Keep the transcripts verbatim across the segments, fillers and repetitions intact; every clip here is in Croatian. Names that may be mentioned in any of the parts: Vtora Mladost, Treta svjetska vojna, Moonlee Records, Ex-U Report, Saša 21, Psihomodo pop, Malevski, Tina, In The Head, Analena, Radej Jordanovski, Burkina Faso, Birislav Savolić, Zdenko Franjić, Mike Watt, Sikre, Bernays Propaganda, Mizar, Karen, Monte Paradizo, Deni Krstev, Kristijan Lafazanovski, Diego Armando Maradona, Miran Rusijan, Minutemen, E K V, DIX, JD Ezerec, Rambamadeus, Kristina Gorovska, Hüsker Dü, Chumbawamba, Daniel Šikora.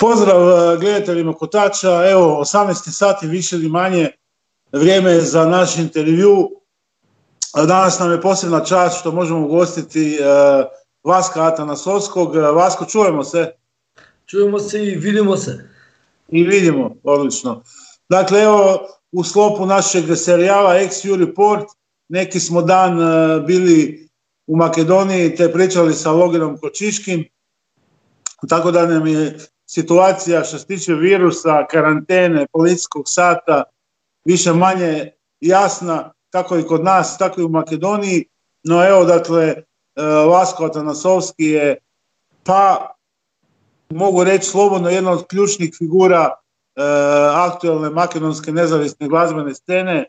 Pozdrav gledateljima Kotača, evo osamnaest sati više ili manje, vrijeme je za naš intervju. Danas nam je posebna čast što možemo ugostiti Vaska Atanasovskog. Vasko, čujemo se? Čujemo se i vidimo se. I vidimo, odlično. Dakle, evo u sklopu našeg serijala Ex-U Report, neki smo dan bili u Makedoniji te pričali sa Loganom Kočiškim, tako da nam je situacija što se tiče virusa, karantene, policijskog sata, više manje jasna, kako i kod nas, tako i u Makedoniji. No evo, dakle, Vasko Atanasovski je, pa mogu reći slobodno, jedna od ključnih figura e, aktualne makedonske nezavisne glazbene scene.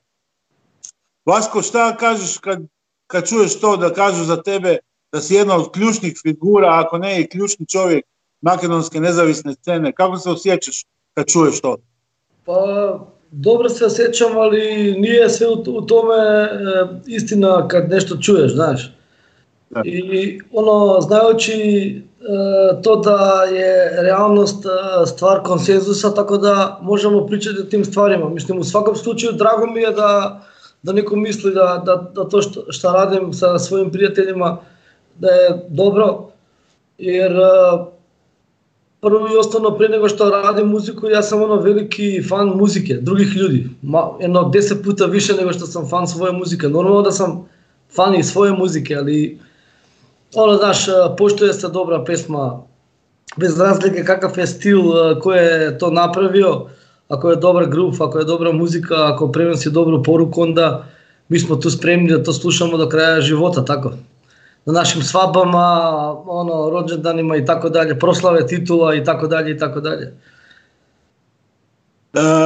Vasko, šta kažeš kad, kad čuješ to da kažu za tebe da si jedna od ključnih figura, ako ne i ključni čovjek makedonske nezavisne scene? Kako se osjećaš kad čuješ to? Pa, dobro se osjećam, ali nije sve u, u tome e, istina kad nešto čuješ, znaš. Da. I ono, znajući e, to da je realnost e, stvar konsenzusa, tako da možemo pričati o tim stvarima. Mislim, u svakom slučaju drago mi je da, da neko misli da, da, da to što, što radim sa svojim prijateljima da je dobro, jer e, prvo i osnovno, prije nego što radim muziku, ja sam ono veliki fan muzike, drugih ljudi. Ma, jedno deset puta više nego što sam fan svoje muzike. Normalno da sam fan i svoje muzike, ali ono, znaš, poštuje se dobra pesma, bez razlike kakav je stil koji je to napravio. Ako je dobar groove, ako je dobra muzika, ako prenosi dobru poruku, onda mi smo tu spremni da to slušamo do kraja života, tako. Na našim svadbama, ono, rođendanima i tako dalje, proslave, titula i tako dalje i tako dalje.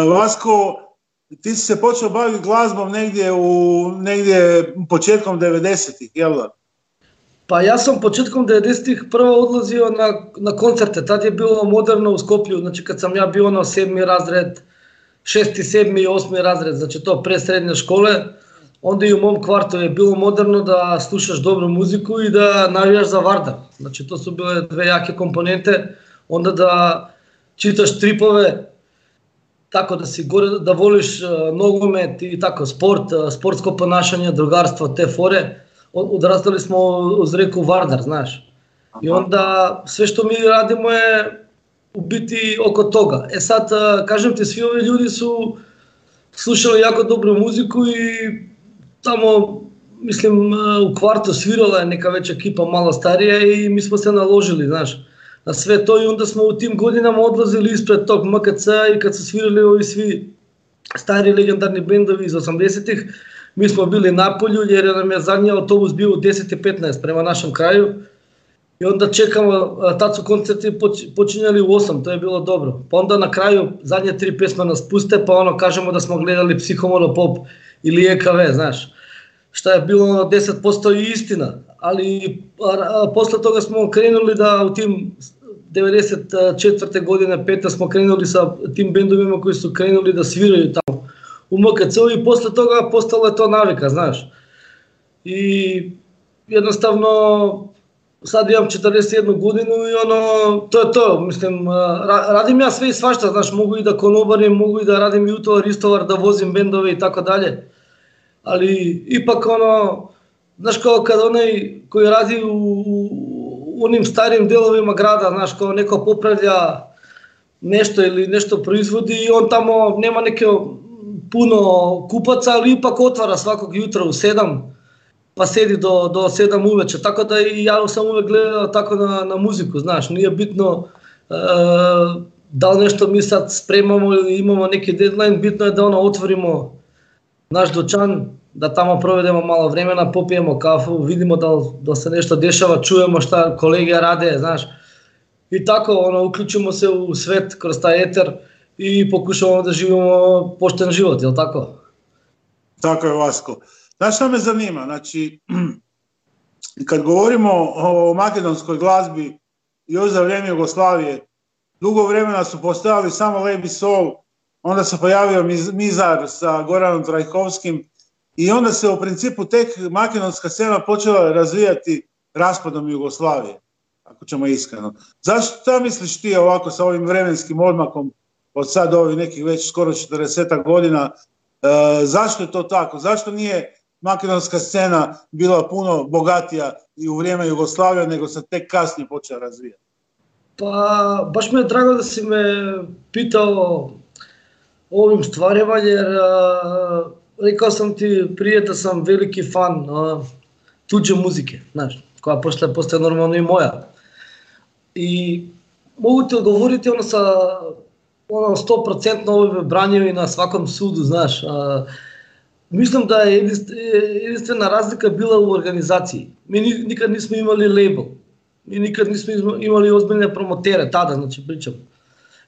Vasko, ti si se počeo baviti glazbom negdje u negdje početkom devedesetih, jel da? Pa ja sam početkom devedesetih prvo odlazio na, na koncerte, tad je bilo moderno u Skoplju, znači kad sam ja bio na sedmi razred, šesti, sedmi i osmi razred, znači to pre srednje škole. Onda i u mom kvartu je bilo moderno da slušaš dobru muziku i da navijaš za Vardar. Znači to su bile dve jake komponente. Onda da čitaš tripove, tako da si gore, da voliš uh, nogomet i tako, sport, uh, sportsko ponašanje, drugarstvo, te fore. Odrastali smo uz reku Vardar, znaš. I onda sve što mi radimo je u biti oko toga. E sad, uh, kažem ti, svi ovi ljudi su slušali jako dobru muziku i tamo, mislim, u kvartu svirala je neka već ekipa malo starija i mi smo se naložili, znaš, na sve to i onda smo u tim godinama odlazili ispred tog M K C-a i kad su svirali ovi svi stari legendarni bendovi iz osamdesetih, mi smo bili na polju jer nam je zadnji autobus bio u deset i petnaest prema našem kraju i onda čekamo, tad su koncerti počinjali u osam, to je bilo dobro, pa onda na kraju zadnje tri pjesme nas puste pa ono kažemo da smo gledali Psihomodo Pop ili E K V, znaš. Šta je bilo ono deset posto i istina, ali posle toga smo krenuli da u tim devedeset četvrte godine, peta smo krenuli sa tim bendovima koji su krenuli da sviraju tamo u M K C-u i posle toga postala je to navika, znaš. I jednostavno sad imam četrdeset jednu godinu i ono, to je to, mislim, ra radim ja sve i svašta, znaš, mogu i da konobarim, mogu i da radim jutovar, istovar, da vozim bendove i tako dalje. Ali ipak ono, znaš kao kad onaj koji radi u onim starim delovima grada, znaš kao neko popravlja nešto ili nešto proizvodi i on tamo nema neke puno kupaca, ali ipak otvara svakog jutra u sedam, pa sedi do, do sedam uveče, tako da i ja sam uvek gledao tako na, na muziku, znaš, nije bitno e, da li nešto mi sad spremamo ili imamo neki deadline, bitno je da ono otvorimo naš dućan, da tamo provedemo malo vremena, popijemo kafu, vidimo da, da se nešto dešava, čujemo šta kolege rade, znaš. I tako, ono, uključimo se u svet kroz taj eter i pokušamo da živimo pošten život, jel tako? Tako je, Vasko. Znaš šta me zanima, znači, kad govorimo o makedonskoj glazbi, još za vrijeme Jugoslavije, dugo vremena su postojali samo Lady Soul, onda se pojavio Mizar sa Goranom Trajhovskim i onda se u principu tek makedonska scena počela razvijati raspadom Jugoslavije. ako ćemo iskreno. Zašto, šta misliš ti ovako sa ovim vremenskim odmakom od sad ovih nekih već skoro četrdeset godina, e, zašto je to tako? Zašto nije makedonska scena bila puno bogatija i u vrijeme Jugoslavije, nego se tek kasnije počela razvijati? Pa, baš mi je drago da si me pitao o ovim stvarima, jer a, rekao sam ti prije da sam veliki fan a, tuđe muzike, znaš, koja pošle postaje normalno i moja. I mogu ti odgovoriti ono sa ono sto procenti ove branjevi na svakom sudu, znaš. A, mislim da je jedinstvena razlika bila u organizaciji. Mi nikad nismo imali label. Mi nikad nismo imali ozbiljne promotere tada, znači pričam.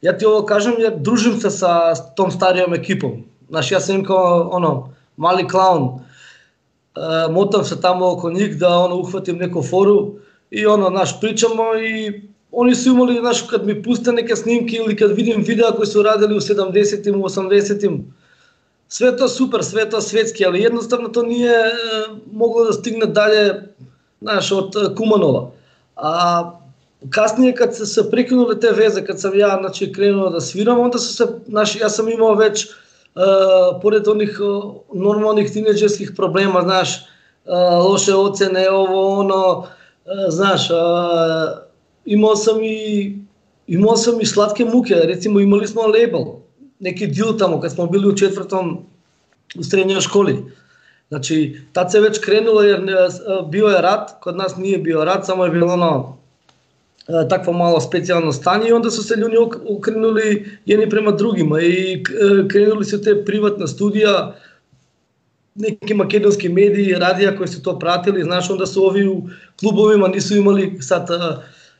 Ja ti ovo kažem jer družim se sa tom starijom ekipom. Znaš, ja sam im kao ono, mali klaun. E, motam se tamo oko njih da ono, uhvatim neku foru i ono, naš, pričamo i oni su imali, znaš, kad mi puste neke snimke ili kad vidim videa koji su radili u sedamdesetim, u osamdesetim. Sve to super, sve to svetski, ali jednostavno to nije e, moglo da stigne dalje, znaš, od e, Kumanova. A kasnije kad se, se prekinule te veze, kad sam ja znači, krenuo da sviram, onda su se, znaš, ja sam imao već, e, pored onih e, normalnih tineđerskih problema, znaš, e, loše ocene, ovo, ono, e, znaš, e, imao sam i, imao sam i slatke muke, recimo imali smo label, neki deal tamo kad smo bili u četvrtom u srednjoj školi. Znači, tad se već krenulo jer bio je rat, kod nas nije bio rat, samo je bilo ono takvo malo specijalno stanje i onda su se ljudi okrenuli jedni prema drugima i krenuli su te privatna studija, neki makedonski mediji, radija koji su to pratili, znaš, onda su ovi u klubovima nisu imali sad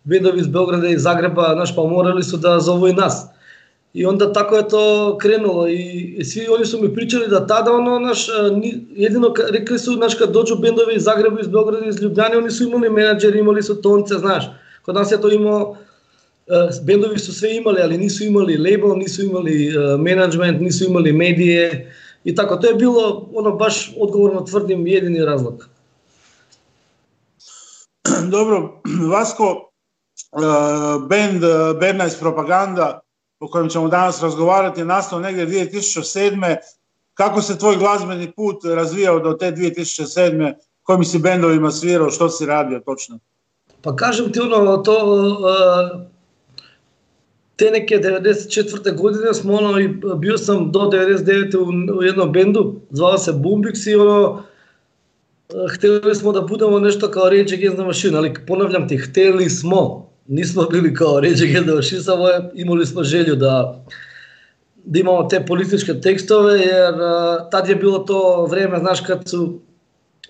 bendovi iz Beograda i Zagreba, znaš, pa morali su da zovu i nas. I onda tako je to krenulo i svi oni su mi pričali da tada ono naš, jedino rekli su naš kad dođu bendovi iz Zagreba, iz Beograda, iz Ljubljane, oni su imali menadžeri, imali su tonce, znaš, kod nas je to imao, bendovi su sve imali, ali nisu imali label, nisu imali menadžment, nisu imali medije i tako, to je bilo ono baš odgovorno tvrdim jedini razlog. Dobro, Vasko, band Bernays Propaganda, o kojem ćemo danas razgovarati, je nastao negdje dvije tisuće sedme. Kako se tvoj glazbeni put razvijao do te dvije tisuće sedme? Kojim si bendovima svirao, što si radio točno? Pa kažem ti ono, to, uh, te neke devedeset četvrte godine smo ono, i bio sam do devedeset devete u, u jednom bendu, zvao se Bumbix i ono, htjeli smo da budemo nešto kao Rage Against the Machine, ali ponavljam ti, htjeli smo. Nismo bili kao Rage Against the Machine, samo imali smo želju da, da imamo te političke tekstove, jer uh, tad je bilo to vrijeme, znaš, kad, su,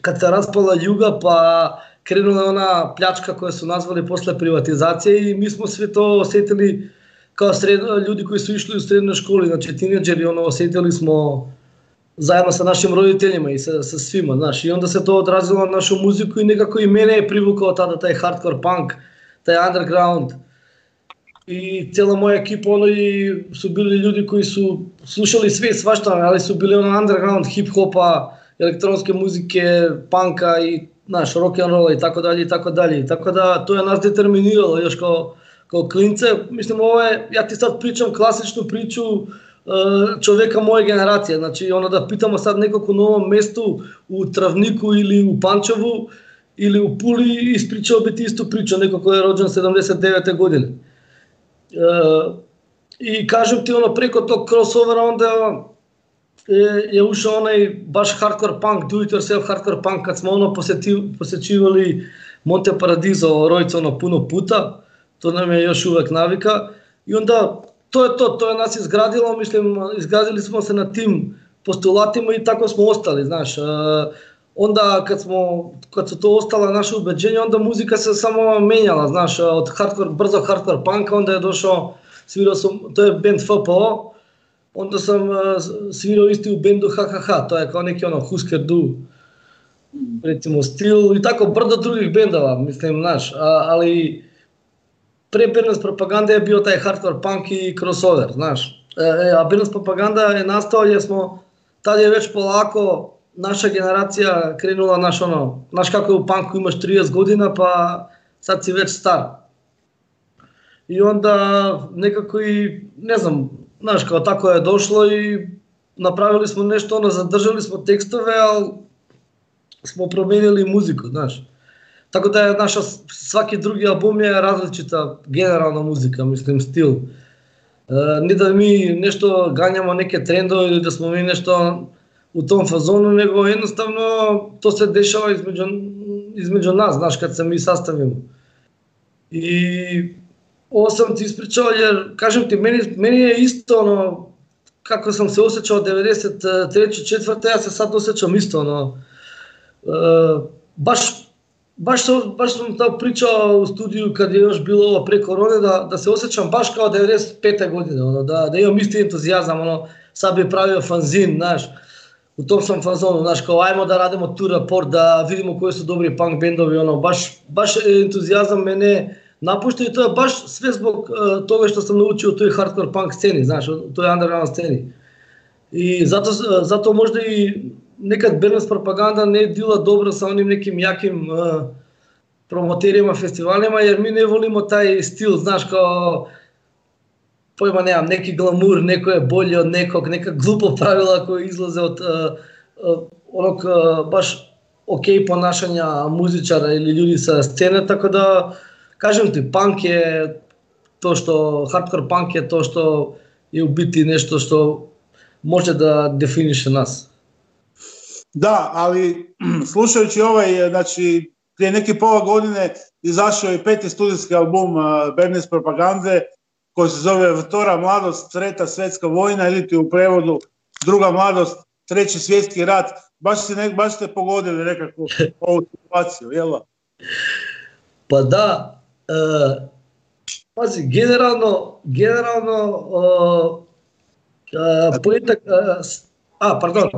kad se raspala Juga, pa krenula ona pljačka koju su nazvali posle privatizacije i mi smo sve to osjetili kao sredno, ljudi koji su išli u srednjoj školi, znači tineđeri, ono, osjetili smo zajedno sa našim roditeljima i sa, sa svima, znaš, i onda se to odrazilo na našu muziku i nekako i mene je privukao tada taj hardcore punk, taj underground i cijela moja ekipa ono, i su bili ljudi koji su slušali sve svašta, ali su bili ono underground hip-hopa, elektronske muzike, punka i naš rock'n'rolla i tako dalje i tako dalje. Tako da to je nas determiniralo još kao, kao klince. Mislim ovo je, ja ti sad pričam klasičnu priču čovjeka moje generacije, znači ono da pitamo sad nekog u novom mjestu, u Travniku ili u Pančevu, ili u Puli ispričao biti istu priču, neko koji je rođen sedamdeset devete godine. E, I kažem ti ono preko tog crossovera onda je, je ušao onaj baš hardcore punk, do it yourself hardcore punk, kad smo ono posjeti, posjećivali Monte Paradizo rojica ono puno puta, to nam je još uvek navika. I onda to je to, to je nas izgradilo, mislim izgradili smo se na tim postulatima i tako smo ostali, znaš. E, Onda kad, smo, kad su to ostala naše ubeđenje, onda muzika se samo menjala, znaš, od hardcore, brzo hardcore punka, onda je došao, svirao sam, to je band F P O, onda sam uh, svirao isti u bandu H H H, to je kao neki ono Hüsker Dü, recimo stil i tako, brdo drugih bendova, mislim, znaš, a, ali pre Bernays Propaganda je bio taj hardcore punk i crossover, znaš, e, a Bernays Propaganda je nastao jer smo, tad je već polako, naša generacija krenula, naš, ono, naš kako je u punku imaš trideset godina, pa sad si već star. I onda nekako i, ne znam, znaš, kao tako je došlo i napravili smo nešto, ono, zadržali smo tekstove, ali smo promijenili muziku, znaš. Tako da je naša, svaki drugi album je različita generalna muzika, mislim, stil. Ni da mi nešto ganjamo neke trendove ili da smo mi nešto u tom fazonu, nego jednostavno to se dešava između, između nas, znaš, kad se mi sastavimo. I ovo sam ti ispričao jer, kažem ti, meni, meni je isto ono, kako sam se osjećao devedeset treće četvrte ja se sad osjećam isto ono, e, baš, baš, baš sam tako pričao u studiju kad je još bilo ovo pre korone, da, da se osjećam baš kao devedeset pete godine, ono, da, da imam isti entuzijazam, ono, sad bi pravio fanzin, znaš, u tom sam fazonu, znaš, kao ajmo da radimo tu raport, da vidimo koji su dobri punk bendovi, ono, baš, baš entuzijazam mene napušta i to je baš sve zbog uh, toga što sam naučio u toj hardcore punk sceni, znaš, u toj underground sceni. I zato, zato možda i nekad Bernays Propaganda ne je bila dobra sa onim nekim jakim uh, promoterima, festivalima, jer mi ne volimo taj stil, znaš, kao pojma nemam, neki glamur, neko je bolje od nekog, neka glupa pravila koja izlaze od uh, uh, onog uh, baš ok ponašanja muzičara ili ljudi sa scene, tako da kažem ti, punk je to što, hardcore punk je to što je u biti nešto što može da definiše nas. Da, ali slušajući ovaj, znači prije neke pola godine izašao je peti studijski album Bernays Propagande koji se zove Vtora Mladost, Treta svjetska vojna ili ti u prevodu Druga mladost, Treći svjetski rat. Baš ste, nek, baš ste pogodili nekako ovu situaciju, jel da? Pa da. Uh, pazi, generalno, generalno, uh, uh, poetak, uh, a, pardon.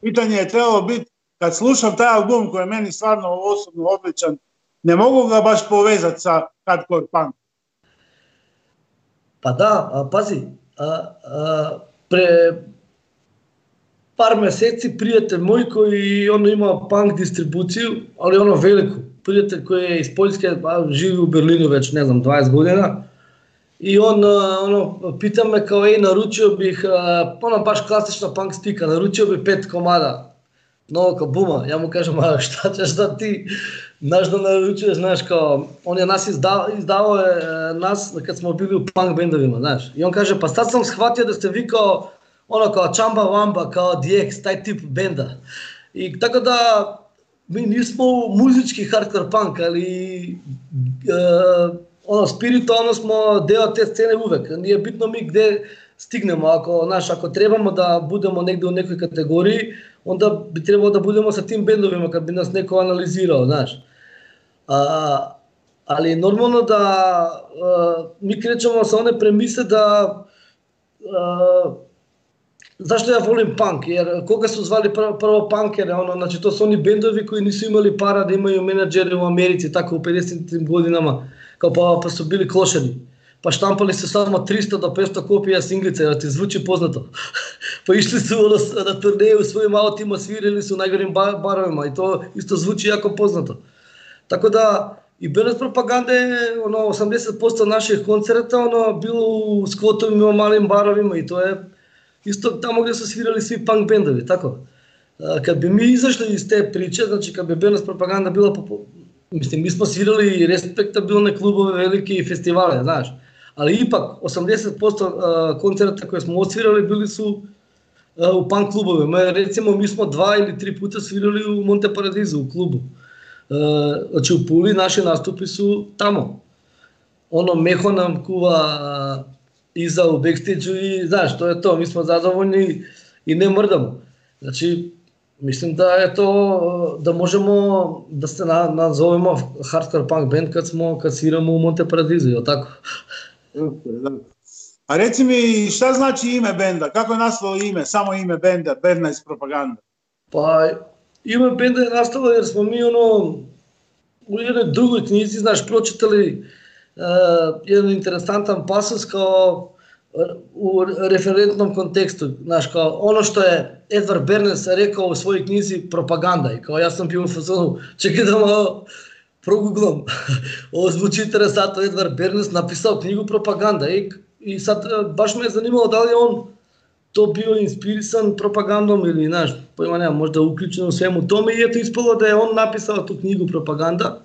Pitanje je trebalo biti, kad slušam taj album koji je meni stvarno osobno odličan, ne mogu ga baš povezati sa hardcore punk. Pa da, a, pazi, a, a, pre par mjeseci prijatelj moj koji on ima punk distribuciju, ali ono veliku, prijatelj koji je iz Poljske, živi u Berlinu već, ne znam, dvadeset godina. I on, ono, pita me kao, ej, naručio bih, ono, baš klasična punk stika, naručio bih pet komada novog albuma. Ja mu kažem, a šta ćeš da ti, znaš da naručuješ, znaš, kao, on je nas izdavao, izdavao je nas kad smo bili u punk bendovima, znaš. I on kaže, pa sad sam shvatio da ste vi kao, ono, kao Chumbawamba, kao D I X, taj tip benda. I tako da, mi nismo muzički hardcore punk, ali uh, ono, spiritualno smo deo te scene uvek. Nije bitno mi gde stignemo, ako, naš, ako trebamo da budemo negdje u nekoj kategoriji, onda bi trebalo da budemo sa tim bendovima kad bi nas neko analizirao, znaš. Uh, ali normalno da uh, mi krećemo sa one premise da uh, zašto ja volim punk? Jer koga su zvali prvo, prvo punkere? Ono, znači to su oni bendovi koji nisu imali para da imaju menadžere u Americi, tako u pedesetim godinama, kao pa, pa su bili klošeni. Pa štampali su samo tristo do petsto kopija singlice, jer ti zvuči poznato. Pa išli su ono, na turneje u svojim autima, svirili su u najgorim barovima i to isto zvuči jako poznato. Tako da i Bernays Propaganda je ono, osamdeset posto naših koncerta ono, bilo u skvotovima, malim barovima i to je isto tamo gdje su svirali svi punk bendovi, tako. Kad bi mi izašli iz te priče, znači kad bi Bernays Propaganda bila, popu... mislim, mi smo svirali respektabilne klubove, velike festivale, znaš. Ali ipak, osamdeset posto koncerta koje smo osvirali bili su u punk klubovima. Recimo, mi smo dva ili tri puta svirali u Monte Paradizo, u klubu. Znači, u Puli naši nastupi su tamo. Ono, Meho nam kuva iza u backstage-u i znaš, to je to, mi smo zadovoljni i ne mrdamo. Znači, mislim da je to, da možemo, da se na, nazovemo hardcore punk band kad smo, kad sviramo u Monte Paradizu, jel tako? A reci mi, šta znači ime benda? Kako je nastalo ime, samo ime benda, Bernays Propaganda? Pa, ime benda je nastalo jer smo mi ono, u jednoj drugoj knjizi, znaš, pročitali Uh, jedan interesantan pasus kao uh, u referentnom kontekstu, znaš, kao ono što je Edvard Bernays rekao u svojoj knjizi Propaganda i kao ja sam bio u fazonu, čekaj da malo, proguglom, ovo zvuči interesantno, Edvard Bernays napisao knjigu Propaganda i, i sad baš me je zanimalo da li je on to bio inspirisan propagandom ili naš, pojma nema, možda uključeno u svemu tome i eto ispalo da je on napisao tu knjigu Propaganda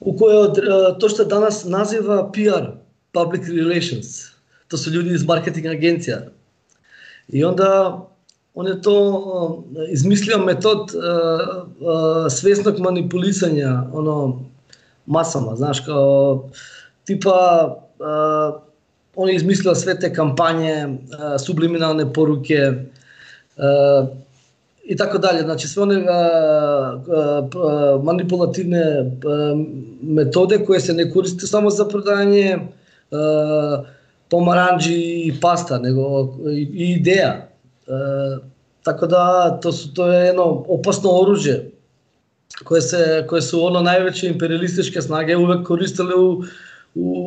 u kojoj to što danas naziva P R, Public Relations, to su ljudi iz marketing agencija i onda on je to izmislio metod svjesnog manipulisanja ono masama, znaš, kao tipa on je izmislio sve te kampanje, subliminalne poruke i tako dalje, znači sve one manipulativne metode koje se ne koriste samo za prodanje pomaranđi i pasta, nego i ideja. E, tako da to, su, to je jedno opasno oružje koje, se, koje su ono najveće imperialističke snage uvek koristile u, u, u,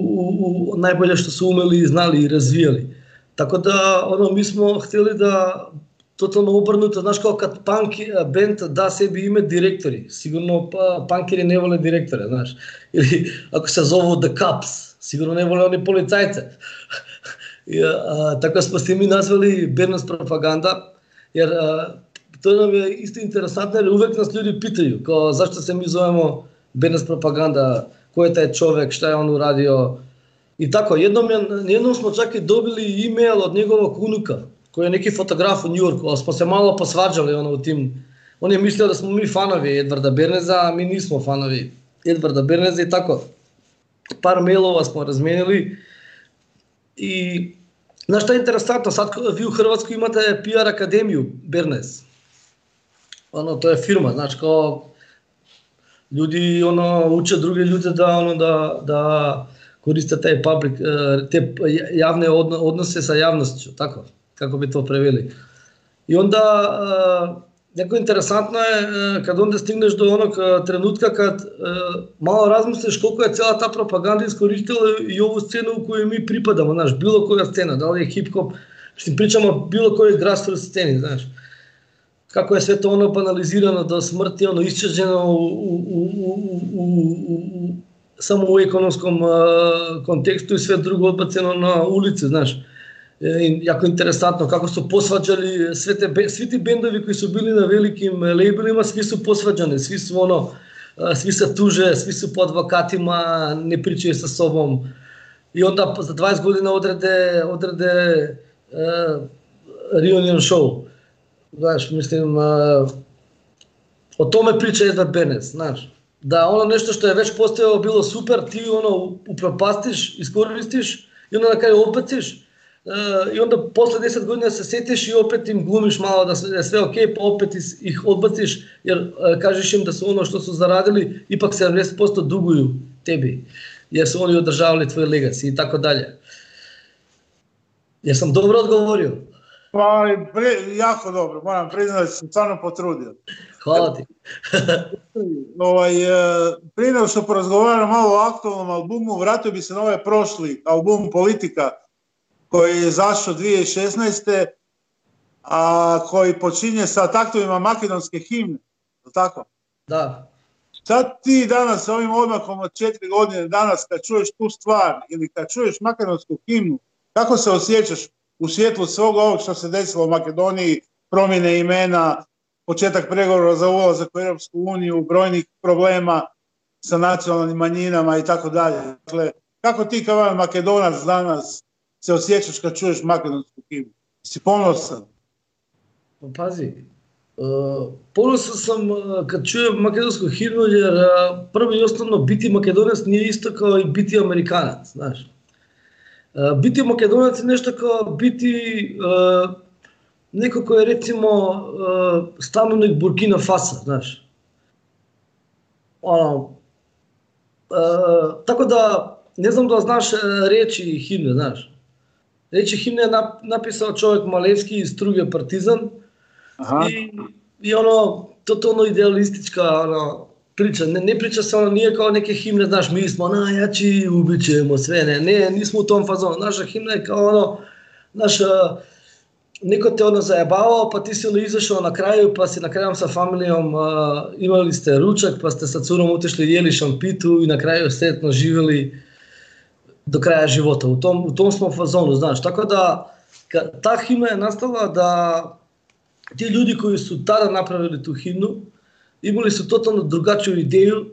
u najbolje što su umeli, znali i razvijali. Tako da ono, mi smo htjeli da totalno obrnuto, znaš kao kad punk band da sebi ime direktori, sigurno pa, punkeri ne vole direktore, znaš, ili ako se zovu The Cops, sigurno ne vole oni policajce. Ja, a, tako smo se mi nazvali Bernays Propaganda, jer a, to nam je isto interesantno jer uvek nas ljudi pitaju kao, zašto se mi zovemo Bernays Propaganda, ko je taj čovjek, šta je on uradio i tako. Jednom, jednom smo čak i dobili e-mail od njegovog unuka koji je neki fotograf u New Yorku, ali smo se malo posvađali ono, u tim. On je mislio da smo mi fanovi Edvarda Bernaysa, a mi nismo fanovi Edvarda Bernaysa i tako. Par mailova smo razmijenili i znaš što je interesantno, sad vi u Hrvatskoj imate P R akademiju Bernays, ono, to je firma, znaš kao ljudi ono, uče druge ljude da, ono, da, da koriste te, public, te javne odnose sa javnošću, tako, kako bi to preveli. I onda neko interesantno je kad onda stigneš do onog trenutka kad malo razmisliš koliko je cijela ta propaganda iskoristila i ovu scenu u kojoj mi pripadamo, znaš, bilo koja scena, da li je hip-hop, pričamo bilo kojoj grassroots sceni, znaš, kako je sve to ono banalizirano do smrti, ono isčeđeno u, u, u, u, u, u, samo u ekonomskom uh, kontekstu i sve drugo odbaceno na ulici, znaš. I jako interesantno kako su posvađali sve te, svi ti bendovi koji su bili na velikim labelima, svi su posvađani, svi su ono, svi se tuže, svi su po advokatima, ne pričaju sa sobom i onda za dvadeset godina odrede, odrede uh, reunion show, znaš, mislim, uh, o tome priča Edvard Bernays, znaš, da ono nešto što je već postojalo bilo super, ti ono upropastiš, iskoristiš i onda na kraju odbaciš. Uh, I onda posle deset godina se sjetiš i opet im glumiš malo da je sve ok, pa opet is, ih odbaciš jer uh, kažeš im da su ono što su zaradili ipak sedamdeset posto duguju tebi jer su oni održavali tvoj legacy i tako dalje. Jesam dobro odgovorio? Pa, pre, jako dobro, moram priznati da sam stvarno potrudio. Hvala ti. ovaj, prije nego što porazgovaram malo o aktualnom albumu, vratio bi se na ovaj prošli album Politika koji je izašao dvije tisuće šesnaeste. a koji počinje sa taktovima makedonske himne, je tako? Da. Sad ti danas sa ovim odmakom od četiri godine danas kad čuješ tu stvar ili kad čuješ makedonsku himnu, kako se osjećaš u svjetlu svog ovog što se desilo u Makedoniji, promjene imena, početak pregovora za ulazak u Europsku uniju, brojnih problema sa nacionalnim manjinama i tako dalje. Dakle, kako ti kao Makedonac danas se osjećaš kad čuješ makedonsku himnu? Si ponosan? Pa pazi, uh, ponosan sam uh, kad čujem makedonsku himnu jer uh, prvo i osnovno biti Makedonac nije isto kao i biti Amerikanac, znaš. Uh, biti Makedonac je nešto kao biti uh, neko ko je recimo uh, stanovnik Burkina Fasa, znaš. Ono, uh, tako da ne znam da znaš uh, reči himne, znaš. Reči himne je napisao čovjek Malevski iz Struge Partizan. Aha. I, i ono, totalno idealistička ono, priča, ne, ne priča se ono, nije kao neke himne, znaš, mi smo najjači, ubit ćemo sve, ne, ne, nismo u tom fazonu, naša himna je kao ono, naša niko te ono zajebavao, pa ti si li izašao na kraju, pa si na kraju sa familijom uh, imali ste ručak, pa ste sa curom utešli, jeli šampitu i na kraju sretno živjeli do kraja života. U tom, u tom smo fazonu, znaš. Tako da, ka, ta himna je nastala da ti ljudi koji su tada napravili tu himnu, imali su totalno drugačiju ideju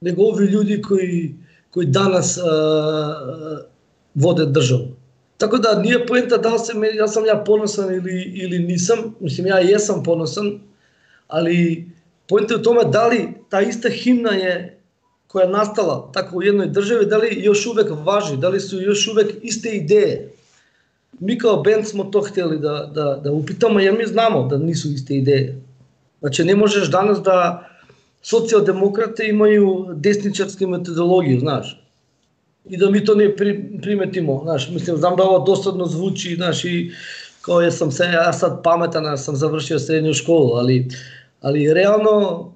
nego ovi ljudi koji, koji danas uh, vode državu. Tako da nije poenta da li sam, ja sam ja ponosan ili, ili nisam, mislim ja jesam ponosan, ali poenta je u tome da li ta ista himna je koja je nastala tako u jednoj državi, da li još uvek važi, da li su još uvek iste ideje. Mi kao band smo to htjeli da, da, da upitamo jer mi znamo da nisu iste ideje. Znači ne možeš danas da socijaldemokrate imaju desničarske metodologije, znaš. I da mi to ne primetimo, znaš, mislim, znam da ovo dosadno zvuči, znaš, i kao ja sam se, ja sad pametan, ja sam završio srednju školu, ali, ali realno,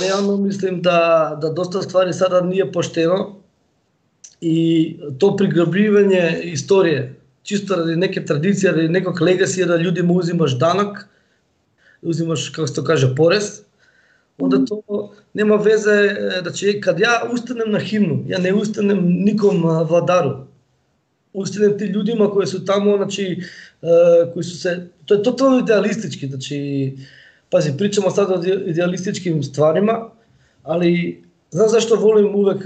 realno mislim da, da dosta stvari sada nije pošteno i to prigrabljivanje istorije, čisto radi neke tradicije, radi nekog legacija da ljudima uzimaš danak, uzimaš, kako se to kaže, porez, onda to nema veze, znači kad ja ustanem na himnu, ja ne ustanem nikom vladaru, ustanem ti ljudima koji su tamo, znači, koji su se, to je totalno idealistički, znači, pazi, pričamo sad o idealističkim stvarima, ali znam zašto volim uvek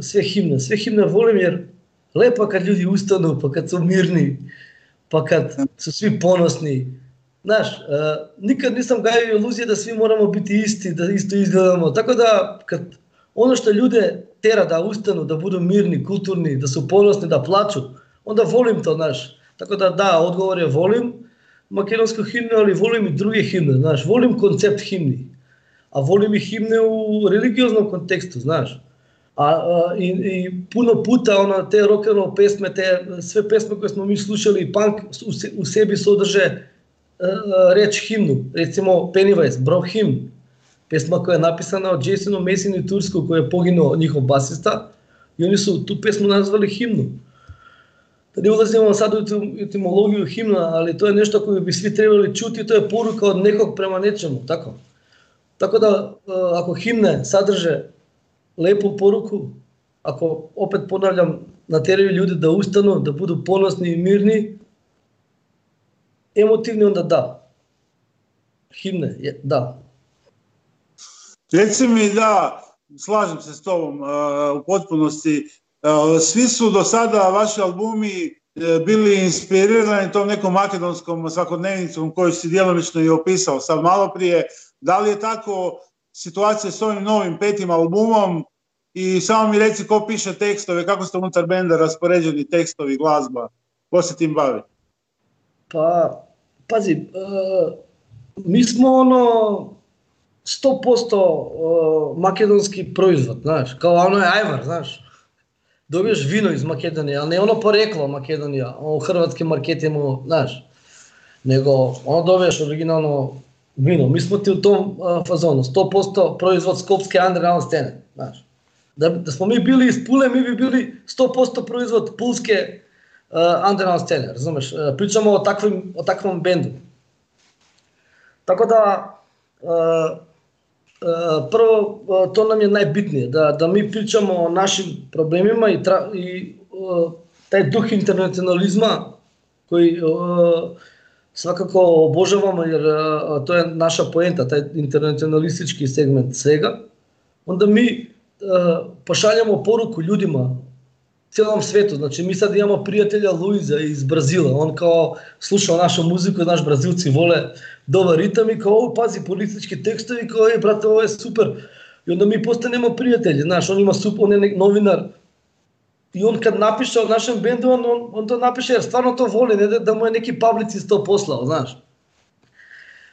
sve himne, sve himne volim jer lepo kad ljudi ustanu, pa kad su mirni, pa kad su svi ponosni. Znaš, uh, nikad nisam gajio iluzije da svi moramo biti isti, da isto izgledamo. Tako da kad ono što ljude tera da ustanu, da budu mirni, kulturni, da su ponosni, da plaću, onda volim to, znaš. Tako da da, odgovor je volim makedonsku himnu, ali volim i druge himne, znaš. Volim koncept himni, a volim i himne u religioznom kontekstu, znaš. A, a, i, i puno puta ona, te rock'n'roll pesme, te sve pesme koje smo mi slušali i punk u, se, u sebi sadrže reč himnu, recimo Pennywise, Broke Hymn, pesma koja je napisana od Jasonu Masonu i Tursku koji je poginuo njihov basista i oni su tu pesmu nazvali himnu. Ne ulazimo sad u etimologiju himna, ali to je nešto koje bi svi trebali čuti, to je poruka od nekog prema nečemu, tako. Tako da ako himne sadrže lepu poruku, ako opet ponavljam nateraju ljudi da ustanu, da budu ponosni i mirni, emotivni, onda da. Himne, je, da. Reci mi da, slažem se s tobom uh, u potpunosti, uh, svi su do sada vaši albumi uh, bili inspirirani tom nekom makedonskom svakodnevnicom koju si djelomično i opisao sad malo prije. Da li je tako situacija s ovim novim petim albumom i samo mi reci ko piše tekstove, kako ste unutar benda raspoređeni tekstovi, glazba, ko se tim bavi? Pa, pazi, uh, mi smo ono sto posto uh, makedonski proizvod, znaš, kao ono je ajvar, znaš, dobiješ vino iz Makedonije, ali ne ono poreklo Makedonija, ono u hrvatskim marketima, znaš, nego ono dobiješ originalno vino, mi smo ti u tom uh, fazonu, sto posto proizvod skopske underground scene, znaš, da, da smo mi bili iz Pule, mi bi bili sto posto proizvod pulske Uh, underground scene, razumeš, uh, pričamo o takvim, o takvom bendu. Tako da, uh, uh, prvo, uh, to nam je najbitnije, da, da mi pričamo o našim problemima i, tra, i uh, taj duh internacionalizma koji uh, svakako obožavamo jer uh, to je naša poenta, taj internacionalistički segment svega. Onda mi uh, pošaljamo poruku ljudima, cijelom svetu, znači mi sad imamo prijatelja Luiza iz Brazila, on kao slušao našu muziku, naš Brazilci vole dobar ritam i kao ovo pazi politički tekstovi, kao je brate ovo je super i onda mi postanemo prijatelji, znaš, on ima super, on je novinar i on kad napiše o našem bendu, on, on, on to napiše jer stvarno to voli, ne da mu je neki publicist to poslao, znaš.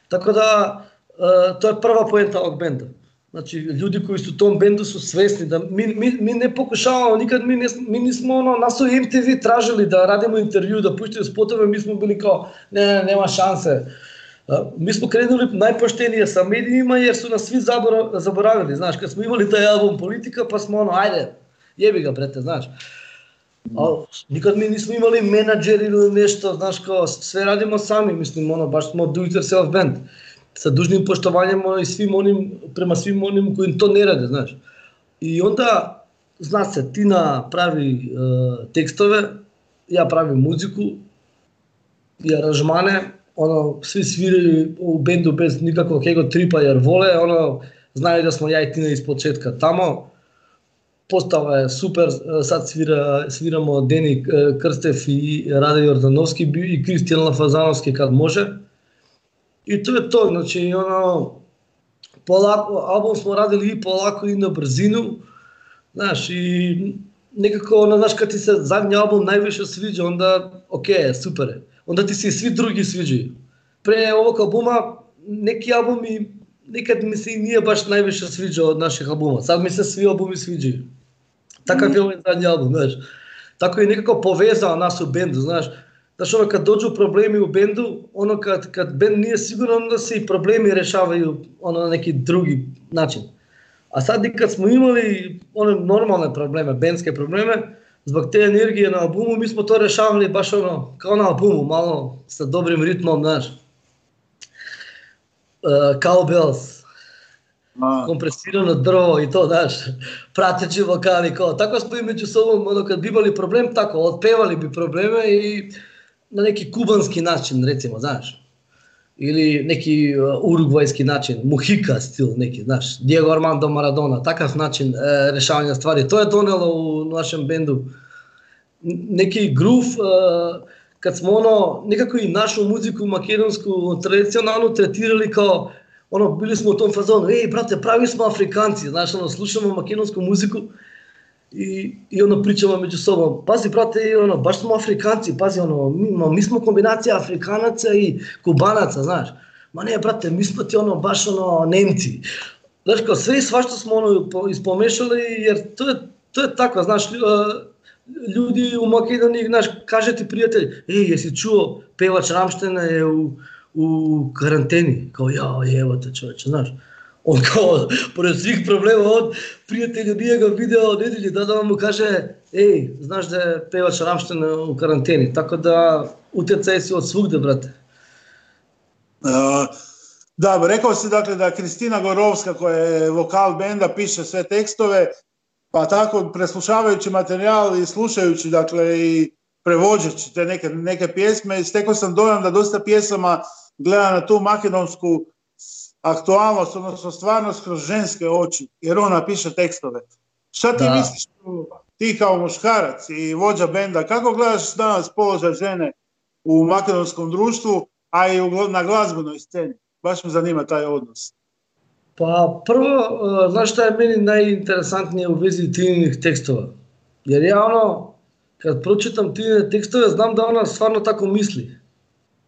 Tako da, uh, to je prva poenta ovog benda. Znači, ljudi koji su u tom bendu su svjesni da mi, mi, mi ne pokušavamo, nikad mi, ne, mi nismo ono, nas u M T V tražili da radimo intervju, da puštaju spotove, mi smo bili kao, ne, ne, nema šanse. Uh, mi smo krenuli najpoštenije sa medijima jer su nas svi zabora, zaboravili, znaš, kad smo imali taj album Politika pa smo ono, ajde, jebi ga brete, znaš. Al, nikad mi nismo imali menadžer ili nešto, znaš kao, sve radimo sami, mislim, ono, baš smo do it yourself band. Sa dužnim poštovanjem i svim onim, prema svim onim kojim to ne rade, znaš. I onda, zna se, Tina pravi e, tekstove, ja pravim muziku i aranžmane, ono, svi sviraju u bendu bez nikakvog ego tripa jer vole, ono, znaju da smo ja i Tina iz početka tamo. Postava je super, sad svira, sviramo Deni Krstev i Radej Jordanovski i Kristijan Lafazanovski kad može. I to je to, znači ono, polako, album smo radili i polako i na brzinu, znaš, i nekako, ono, znaš, kad ti se zadnji album najviše sviđa, onda, okej, okay, super je, onda ti se i svi drugi sviđaju. Pre ovog albuma, neki album i nekad mi se i nije baš najviše sviđao od naših albuma, sad mi se svi albumi sviđaju. Takav je ovaj zadnji album, znaš, tako je nekako povezao nas u bendu, znaš. Znaš, ono, kad dođu problemi u bendu, ono, kad, kad bend nije siguran, onda se i problemi rešavaju, ono, na neki drugi način. A sad i kad smo imali one normalne probleme, bendske probleme, zbog te energije na albumu, mi smo to rešavali baš, ono, kao na albumu, malo sa dobrim ritmom, znaš. Uh, cowbells, A. kompresirano drvo i to, znaš, prateći vokali, kao, tako smo i među sobom, ono, kad bi imali problem, tako, otpevali bi probleme i na neki kubanski način, recimo, znaš, ili neki urugvajski način, muhika stil neki, znaš, Diego Armando Maradona, takav način e, rešavanja stvari. To je donelo u našem bendu neki groove, e, kad smo, ono, nekako i našu muziku makedonsku tradicionalno tretirali kao, ono, bili smo u tom fazonu, ej, brate, pravi smo Afrikanci, znaš, ono, slušamo makedonsku muziku, I, i ono pričamo među sobom, pazi brate, ono, baš smo Afrikanci, pazi, ono, mi, no, mi smo kombinacija Afrikanaca i Kubanaca, znaš, ma ne brate, mi smo ti, ono, baš, ono, Nemci, znaš, kao, sve i svašta smo, ono, ispomešali, jer to je, to je tako, znaš, ljudi u Makedoniji, znaš, kaže ti prijatelj, ej, jesi čuo, pevač Rammsteina je u, u karanteni, kao, jao, evo te čoveče, znaš. On kao, pored svih problema, on prijatelju nije ga video nedelje, da da mu kaže, ej, znaš da je pevač Rammstein u karanteni, tako da utjecaj si od svugde, brate. Uh, da, rekao si dakle da Kristina Gorovska, koja je vokal benda, piše sve tekstove, pa tako preslušavajući materijal i slušajući, dakle, i prevođeći te neke, neke pjesme, stekao sam dojam da dosta pjesama gleda na tu makedonsku aktualnost, odnosno stvarnost kroz ženske oči, jer ona piše tekstove. Šta ti da. misliš, ti kao muškarac i vođa benda, kako gledaš danas položaj žene u makedonskom društvu, a i u, na glazbenoj sceni? Baš me zanima taj odnos. Pa prvo, znaš šta je meni najinteresantnije u vezi Tininih tekstova? Jer ja, ono, kad pročitam Tinine tekstove, znam da ona stvarno tako misli.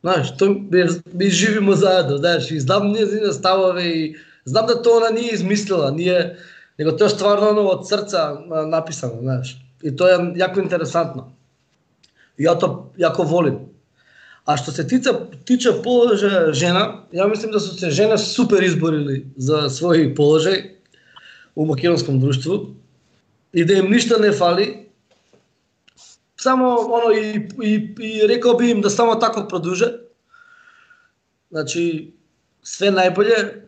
Znaš, to, mi živimo zajedno, znaš, i znam njezine stavove i znam da to ona nije izmislila, nije, nego to je stvarno, ono, od srca napisano, znaš, i to je jako interesantno. I ja to jako volim. A što se tiče, tiče položaja žena, ja mislim da su se žene super izborili za svoj položaj u makedonskom društvu i da im ništa ne fali. Samo, ono, i, i, i rekao bi im da samo tako produže, znači sve najbolje,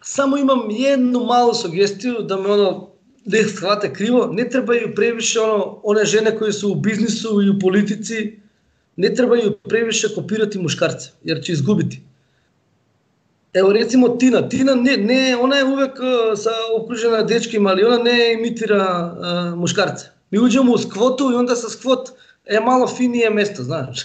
samo imam jednu malu sugestiju da me, ono, ne shvate krivo, ne trebaju previše, ono, one žene koje su u biznisu i u politici, ne trebaju previše kopirati muškarce, jer će izgubiti. Evo recimo Tina, Tina ne, ne, ona je uvek uh, sa okružena dečkima, ali ona ne imitira uh, muškarce. Mi uđemo u skvotu i onda sa skvot je malo finije mesto, znaš.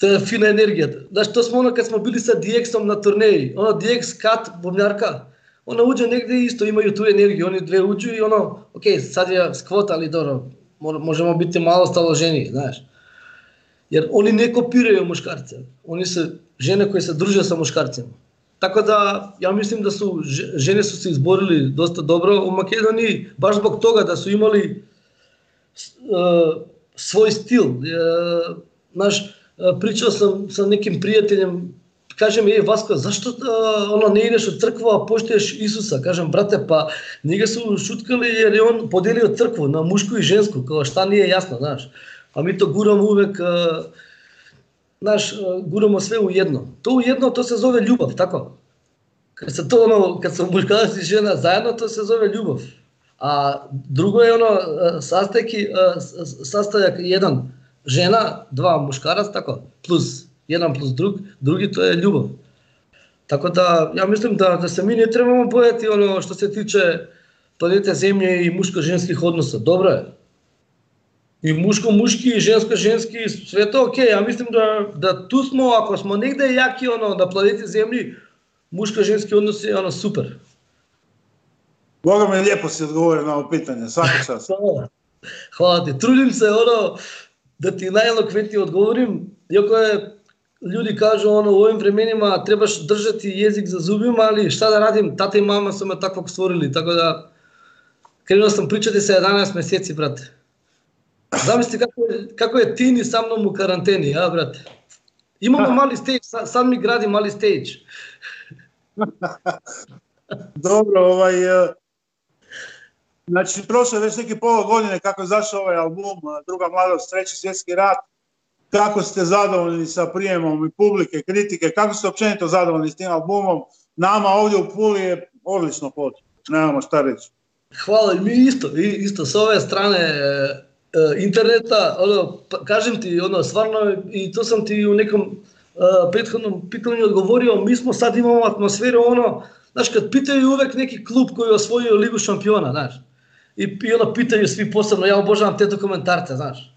To je fina energija. Znaš, to smo, ono, kad smo bili sa D I X-om na turneji. Ono, D I X, Kat, Bobnjarka, ona uđe negdje isto, imaju tu energiju. Oni dve uđu i ono, ok, sad je skvot, ali dobro, možemo biti malo staloženiji, znaš. Jer oni ne kopiraju muškarce. Oni su žene koje se druže sa muškarcima. Tako da, ja mislim da su, žene su se izborili dosta dobro u Makedoniji, baš zbog toga da su imali Uh, svoj stil. Uh, naš, uh, pričao sam sa nekim prijateljem Kaže mi, Vasko, zašto uh, ono, ne ideš u crkvu, a poštuješ Isusa? Kažem, brate, pa njega su šutkali jer je on podijelio crkvu na mušku i žensku, kao šta nije jasno, znaš. A mi to guramo uvek, uh, znaš, uh, guramo sve u jedno. To u jedno, to se zove ljubav, tako? Kad se to ono, kad se muškarac i žena zajedno, to se zove ljubav. A drugo je ono, sastajki, sastajak jedan žena, dva muškarac, tako, plus jedan plus drug, drugi to je ljubav. Tako da, ja mislim da, da se mi ne trebamo bojati ono što se tiče planete Zemlje i muško-ženskih odnosa. Dobro je. I muško-muški, žensko-ženski, sve to okej. Ja mislim da, da tu smo, ako smo negde jaki ono, na planeti Zemlji, muško-ženski odnos je ono super. Boga mi lijepo si odgovorio na ovo pitanje, svaki čas. Hvala. Hvala ti. Trudim se ono da ti najelokventnije odgovorim, iako je ljudi kažu ono u ovim vremenima trebaš držati jezik za zubima, ali šta da radim, tata i mama su me takvog stvorili, tako da krenuo sam pričati se jedanaest mjeseci, brate. Zamisli kako je, kako je Tini sa mnom u karanteni, a brate. Imamo mali stage, sad mi gradi mali stage. Dobro, ovaj... Znači, prošlo je već neke pola godine kako je zašao ovaj album Druga mladost, Treći svjetski rat. Kako ste zadovoljni sa prijemom i publike, kritike, kako ste općenito zadovoljni s tim albumom? Nama ovdje u Puli je odlično pot, nemamo šta reći. Hvala, mi isto, isto s ove strane interneta, ono, kažem ti, ono, stvarno, i to sam ti u nekom prethodnom pitanju odgovorio, mi smo sad imamo atmosferu, ono, znaš, kad pitaju uvek neki klub koji je osvojio Ligu šampiona, znaš, i ono pitaju svi posebno, ja obožavam te dokumentarce, znaš.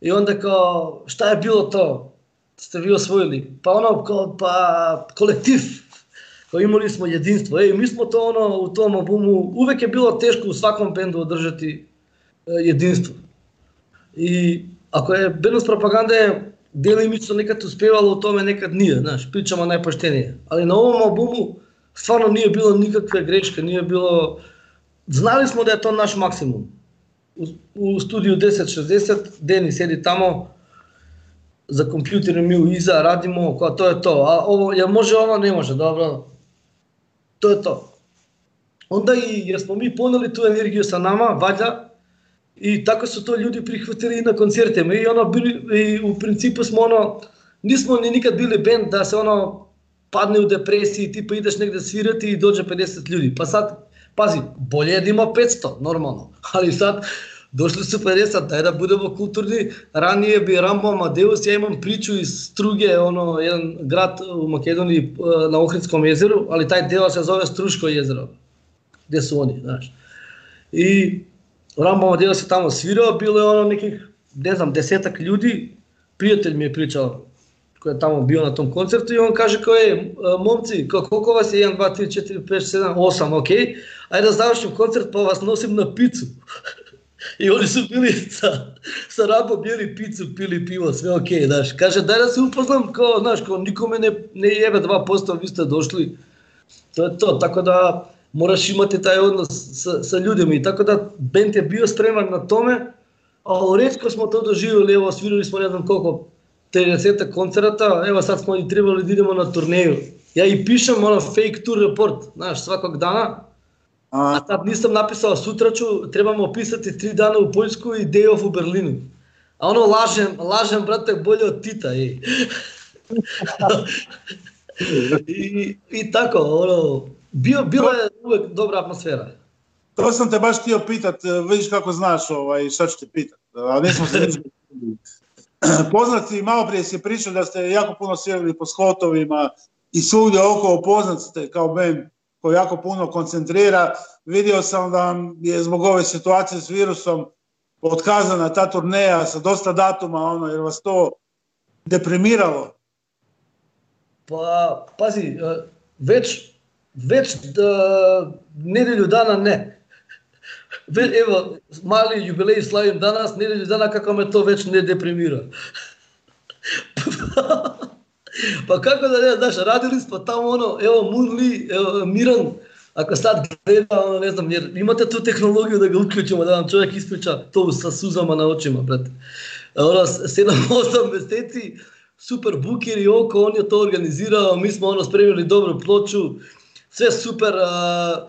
I onda kao, šta je bilo to, ste vi osvojili? Pa ono, kao, pa kolektiv, kao imali smo jedinstvo. Ej, mi smo to ono, u tom albumu, uvek je bilo teško u svakom bendu održati e, jedinstvo. I ako je Bernays Propaganda je delimično nekad uspjevalo u tome, nekad nije, znaš, pričamo najpoštenije. Ali na ovom albumu stvarno nije bilo nikakve greške, nije bilo, znali smo da je to naš maksimum. U studiju deset šezdeset, Deni sedi tamo, za kompjuterom mi iza radimo, kao to je to, a ovo, jel može ovo, ne može, dobro, to je to. Onda i, jer smo mi poneli tu energiju sa nama, valjda, i tako su to ljudi prihvatili i na koncertima, i ono, bili, i u principu smo ono, nismo ni nikad bili band da se ono, padne u depresiji, tipa ideš negdje svirati i dođe pedeset ljudi, pa sad, pazi, bolje je da ima petsto, normalno, ali sad došli su pedeset, daj da budemo kulturni, ranije bi Rambamadeus, ja imam priču iz Struge, ono, jedan grad u Makedoniji na Ohridskom jezeru, ali taj deo se zove Struško jezero, gdje su oni, znaš. I Rambamadeus je tamo svirao, bilo je ono nekih, ne znam, desetak ljudi, prijatelj mi je pričao koji je tamo bio na tom koncertu i on kaže kao je, momci, koliko vas je, jedan, dva, tri, četiri, pet, sedam, osam, ok, ajde da završim koncert pa vas nosim na picu. I oni su bili sa, sa Rabom, jeli picu, pili pivo, sve ok, znaš. Kaže, daj da se upoznam, kao, znaš, kao nikome ne, ne jebe dva posto, vi ste došli. To je to, tako da moraš imati taj odnos sa, sa ljudima i tako da band je bio spreman na tome, a redko smo to doživjeli, evo, svirili smo ne znam koliko, trideset koncerata, evo sad smo i trebali da idemo na turneju. Ja i pišem ono fake tour report, znaš, svakog dana. A, a tad nisam napisao, sutra ću, trebamo opisati tri dana u Poljsku i day off u Berlinu. A ono, lažem, lažem, brate, bolje od Tita, ej. I, i tako, ono, bio, bila je uvek dobra atmosfera. To sam te baš htio pitat, vidiš kako znaš ovaj, šta ću te pitat, a nisam se ništa poznati, malo prije si pričao da ste jako puno svirali po skotovima i svugdje oko poznati ste kao band koji jako puno koncentrira. Vidio sam da je zbog ove situacije s virusom otkazana ta turneja sa dosta datuma, ono, jer vas to deprimiralo. Pa, pazi, već, već da, nedelju dana ne. Evo, mali jubilej slavim danas, nedelju dana kako me to već ne deprimira. Pa kako da ne, znaš, radili smo tamo ono, evo Moonlee, evo Miran, ako sad gleda, ono, ne znam, jer imate tu tehnologiju da ga uključimo, da vam čovjek ispriča to sa suzama na očima, brate. Ono, sedam, osam mjeseci super booker i oko, on je to organizirao, mi smo ono spremili dobru ploču, sve super, uh,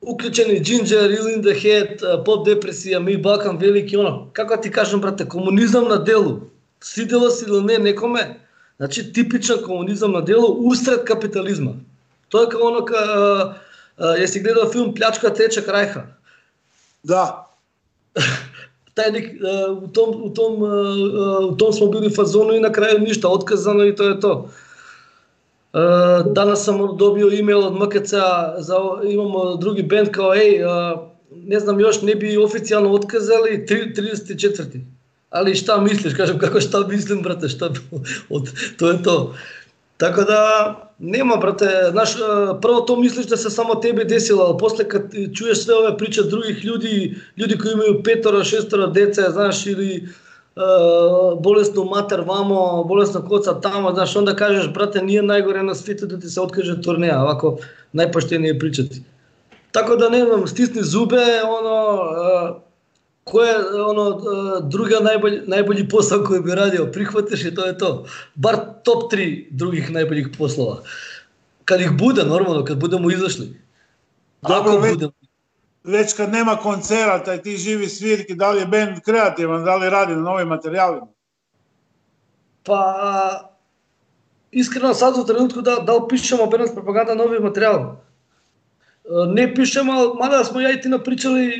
uključeni Ginger, Ill in the Head, uh, Pop Depresija, mi Balkan Veliki, ono, kako ti kažem brate, komunizam na delu, svidjelo si ili ne nekome, znači tipičan komunizam na delu usred kapitalizma. To je kao ono, ka, uh, uh, jesi gledao film Pljačka Trećeg Rajha? Da. Taj nek, uh, u, tom, u, tom, uh, u tom smo bili fazonu i na kraju ništa, otkazano i to je to. Uh, danas sam dobio e-mail od M K C-a, za, imamo drugi band kao ej, uh, ne znam još, ne bi oficijalno otkazali trideset četvrti Ali šta misliš, kažem kako šta mislim brate, šta od, to je to. Tako da nema brate, znaš, prvo to misliš da se samo tebi desilo, ali posle kad čuješ sve ove priče drugih ljudi, ljudi koji imaju petoro, šestoro dece, znaš, ili uh, bolesnu mater vamo, bolesna koca tamo, znaš, onda kažeš brate nije najgore na svijetu da ti se otkaže turneja, ovako najpoštenije pričati. Tako da ne znam, stisni zube, ono, uh, koja je ono, uh, druga najbolj, najbolji posao koji bi radio, prihvatiš i to je to. Bar top tri drugih najboljih poslova. Kad ih bude, normalno, kad budemo izašli. Dobro, već, budemo... već kad nema koncerata i ti živi svirki, da li je band kreativan, da li radi na novim materijalima? Pa, iskreno sad u trenutku da, da opišemo Bernays Propaganda novi materijal. Ne pišem, ali mada smo ja i Tina pričali e,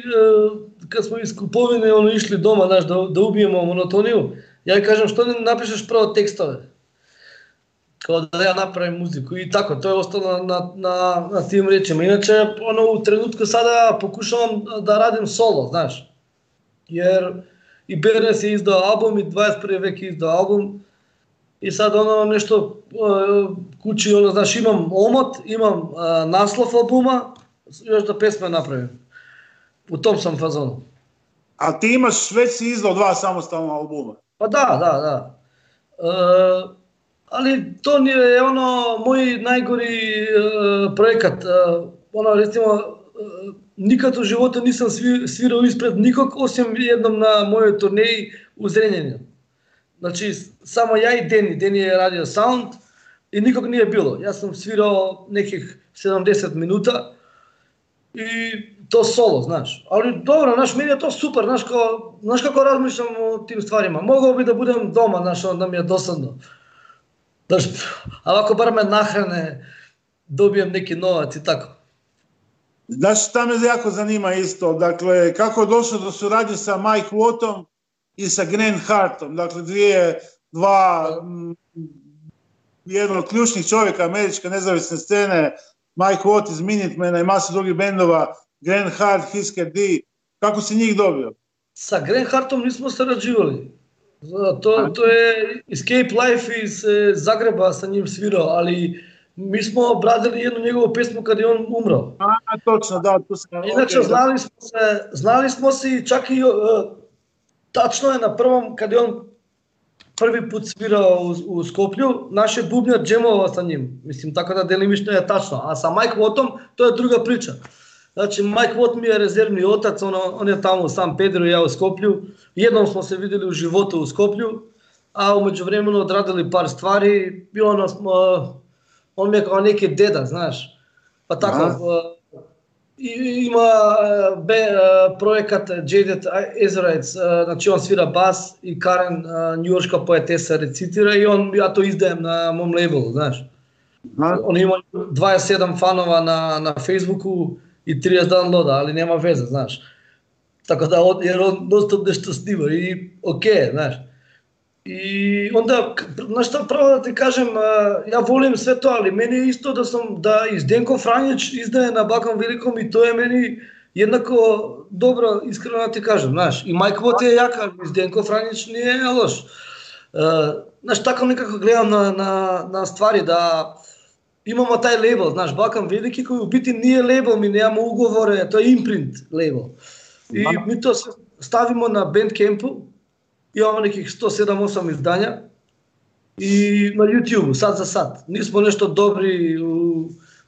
kad smo iz kupovine ono, išli doma znaš, da, da ubijemo monotoniju. Ja joj kažem što ne napišeš prvo tekstove, kao da ja napravim muziku i tako, to je ostalo na, na, na tim rečima. Inače ono, u trenutku sada pokušavam da radim solo, znaš, jer i Bernays je izdao album i dvadeset prvi vek je izdao album. I sad ono nešto kući, ono, znaš, imam omot, imam a, naslov albuma, još da pesme napravim. U tom sam fazonu. A ti imaš, već si izdao dva samostalna albuma? Pa da, da, da. E, ali to je ono moj najgori e, projekat. E, ono, recimo, e, nikad u životu nisam svirao ispred nikog, osim jednom na mojoj turneji u Zrenjaninu. Znači, samo ja i Deni. Deni je radio sound i nikog nije bilo. Ja sam svirao nekih sedamdeset minuta i to solo, znaš. Ali dobro, znaš, meni je to super, znaš, kao, znaš kako razmišljam o tim stvarima. Mogao bi da budem doma, znaš, onda mi je dosadno. Znaš, ali ako bar me nahrane, dobijem neki novac i tako. Znaš, šta me jako zanima isto, dakle, kako je došlo do suradnje sa Mike Wattom i sa Green Hartom, dakle dvije, dva, jedan od ključnih čovjeka američke nezavisne scene, Mike Watt iz Minutemena i masu drugih bendova, Green Hart, Hüsker Dü, kako si njih dobio? Sa Green Hartom nismo sarađivali, to, to je Escape Life iz Zagreba sa njim svirao, ali mi smo obradili jednu njegovu pesmu kad je on umrao. A, točno, da, tu se... Inače, okay, znali smo se, znali smo si čak i... Uh, Tačno je na prvom, kad je on prvi put svirao u, u Skoplju, naš je bubnjar džemovao sa njim. Mislim, tako da delimično je tačno. A sa Mike Wattom, to je druga priča. Znači, Mike Watt mi je rezervni otac, ono, on je tamo u San Pedro i ja u Skoplju. Jednom smo se vidjeli u životu u Skoplju, a umeđu vremenu odradili par stvari. I ono smo, on mi je kao neki deda, znaš. Pa tako... A? I ima be, uh, projekat J D Ezerec, uh, znači on svira bas i Karen, uh, njujorška poetesa, recitira i on, ja to izdajem na mom labelu, znaš. On ima dvadeset sedam fanova na, na Facebooku i trideset downloada, ali nema veze, znaš. Tako da, od, jer on dostop nešto snima i okej, okay, znaš. I onda, znaš šta pravo da ti kažem, ja volim sve to, ali meni je isto da sam, da i Zdenko Franjić izdaje na Balkan Velikom i to je meni jednako dobro, iskreno da ti kažem, znaš. I Mike Watt je jaka, i Zdenko Franjić nije loš. Znaš, tako nekako gledam na, na, na stvari, da imamo taj label, znaš, Balkan Veliki koji u biti nije label, mi nemamo ugovore, to je imprint label. I mi to stavimo na Bandcampu. Imamo nekih sto sedam osam izdanja i na YouTube sad za sad. Nismo nešto dobri,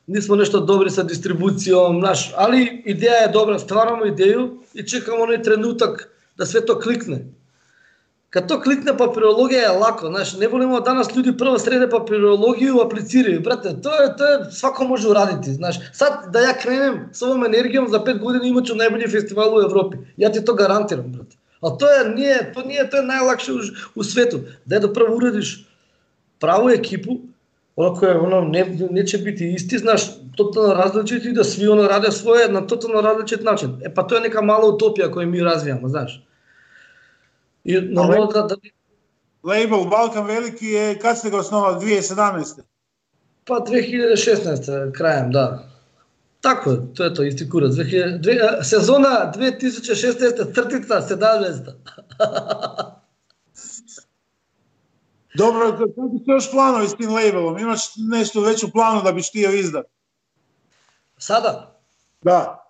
nismo nešto dobri sa distribucijom, naš, ali ideja je dobra, stvaramo ideju i čekamo onaj trenutak da sve to klikne. kad to klikne papirologija je lako, znaš, ne volimo danas ljudi prvo srede papirologiju, apliciraju, brate, to je, to je, svako može uraditi, znaš, sad da ja krenem s ovom energijom, za pet godina imat ću najbolji festival u Evropi, ja ti to garantiram, brate, ali to je, nije, to nije, to je najlakše u, u svetu, da je da prvo uradiš pravu ekipu, ono koje ono, ne, neće biti isti, znaš, totalno različiti, da svi ono rade svoje na totalno različit način, e pa to je neka mala utopija koju mi razvijamo, znaš. I normalno da... da... Label Balkan Veliki je, kad ste ga osnovali, dvije tisuće sedamnaeste? Pa dvije tisuće šesnaeste, krajem, da. Tako je, to je to, isti kurac. Sezona dvije tisuće šesnaeste, crtica sedamnaesta. Dobro, kako bi se još planovi s tim labelom? Imaš nešto veću planu da biš htio izdati? Sada? Da.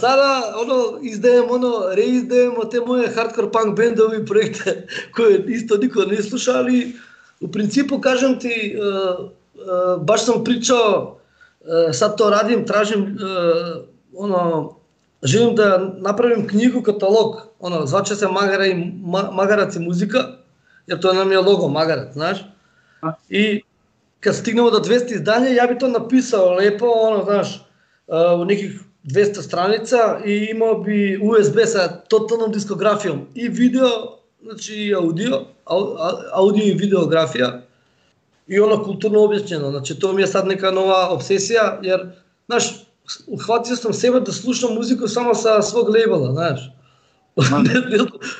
Sada ono, izdajem, ono, reizdajemo te moje hardcore punk bendovi projekte koje isto niko ne sluša, ali u principu kažem ti, uh, uh, baš sam pričao, uh, sad to radim, tražim, uh, ono, želim da napravim knjigu, katalog, ono, zvače se Magara i ma, Magarac i muzika, jer to nam je logo Magarac, znaš, i kad stignemo do dvesta izdanja, ja bi to napisao lepo, ono, znaš, uh, u nekih dvesta stranica i imao bi U S B sa totalnom diskografijom i video, znači i audio, audio i videografija i ono kulturno objašnjeno, znači to mi je sad neka nova obsesija jer, znaš, uhvatio sam sebe da slušam muziku samo sa svog labela, znaš.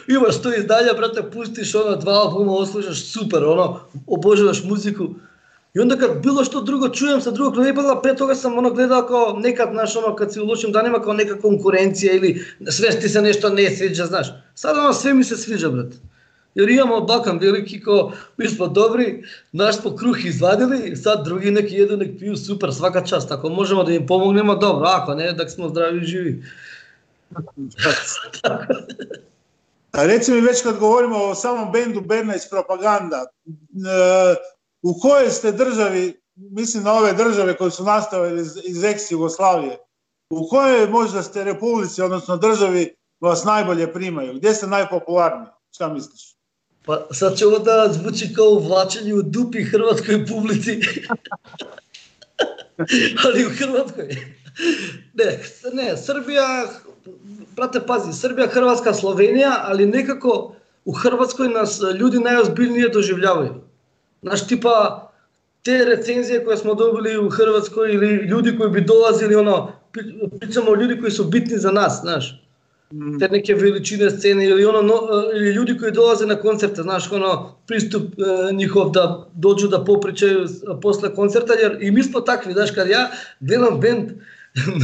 Imaš to izdalja, brate, pustiš ono dva albuma, oslušaš, super, ono, obožavaš muziku. I onda kad bilo što drugo čujem sa drugog labela, pre toga sam ono gledao kao nekad, znaš, ono, kad si u lošim danima kao neka konkurencija ili sve ti se nešto ne sviđa, znaš. Sada ono sve mi se sviđa, brate. Jer imamo Balkan Veliki kao, mi smo dobri, naš smo kruh izvadili, sad drugi neki jedu, nek piju, super, svaka čast. Ako možemo da im pomognemo, dobro, ako ne, da smo zdravi i živi. A reci mi već kad govorimo o samom bendu Bernays Propaganda, u kojoj ste državi, mislim na ove države koje su nastale iz, iz ex-Jugoslavije, u kojoj možda ste republici, odnosno državi, vas najbolje primaju? Gdje ste najpopularniji? Šta misliš? Pa sad će ovo da zvuči kao uvlačenje u dupi hrvatskoj publici. Ali u Hrvatskoj. Ne, ne, Srbija, brate pazi, Srbija, Hrvatska, Slovenija, ali nekako u Hrvatskoj nas ljudi najozbiljnije doživljavaju. Znaš, tipa, te recenzije koje smo dobili u Hrvatskoj ili ljudi koji bi dolazili, ono, pričamo o ljudi koji su bitni za nas, znaš, mm. te neke veličine scene ili ono, no, ili ljudi koji dolaze na koncerte, znaš, ono, pristup e, njihov da dođu da popričaju posle koncerta, jer i mi smo takvi, znaš, kad ja gledam band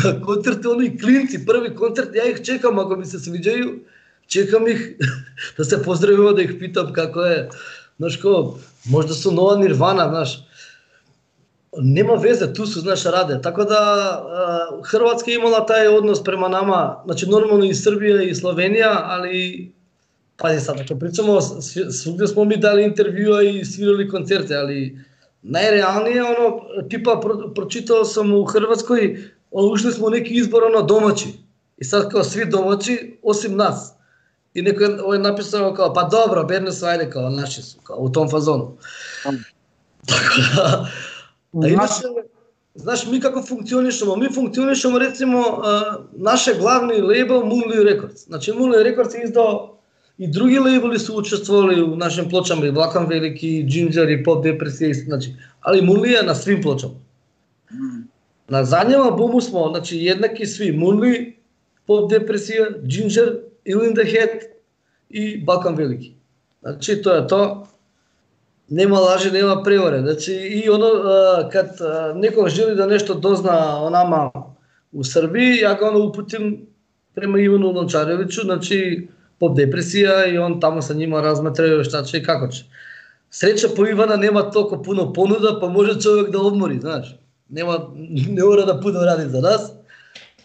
na koncerte, oni klinci, prvi koncert, ja ih čekam ako mi se sviđaju, čekam ih da se pozdravimo, da ih pitam kako je, znaš, ko... Možda su nova Nirvana, znaš, nema veze, tu su, znaš, rade. Tako da uh, Hrvatska je imala taj odnos prema nama, znači normalno i Srbija i Slovenija, ali, pazi sad, ako pričamo, svugdje smo mi dali intervjua i svirali koncerte, ali najrealnije, ono, tipa, pro, pročitao sam u Hrvatskoj, ono, ušli smo u neki izbor, ono, domaći. I sad kao svi domaći, osim nas. I neko je napisao kao, pa dobro, Bernays, ajde, kao, naši su, kao, u tom fazonu. Tako da, a inače, znaš, mi kako funkcionišemo? Mi funkcionišemo, recimo, uh, naše glavni label Moonlee Records. Znači, Moonlee Records je izdao, i drugi labeli su učestvovali u našim pločama, i Balkan Veliki, i Ginger, i Pop Depresija, znači, ali Moonlee je na svim pločama. Na zadnjem albumu smo, znači, jednaki svi, Moonlee, Pop Depresija, Ginger, Ill in the Head i Balkan Veliki. Znači to je to, nema laži, nema prevare. Znači i ono kad neko želi da nešto dozna o nama u Srbiji, ja ga ono uputim prema Ivanu Lončareviću, znači Pop Depresija i on tamo sa njima razmatraju šta će i kako će. Sreća po Ivana nema toliko puno ponuda pa može čovjek da odmori, znaš. Nema, ne mora da puno radi za nas.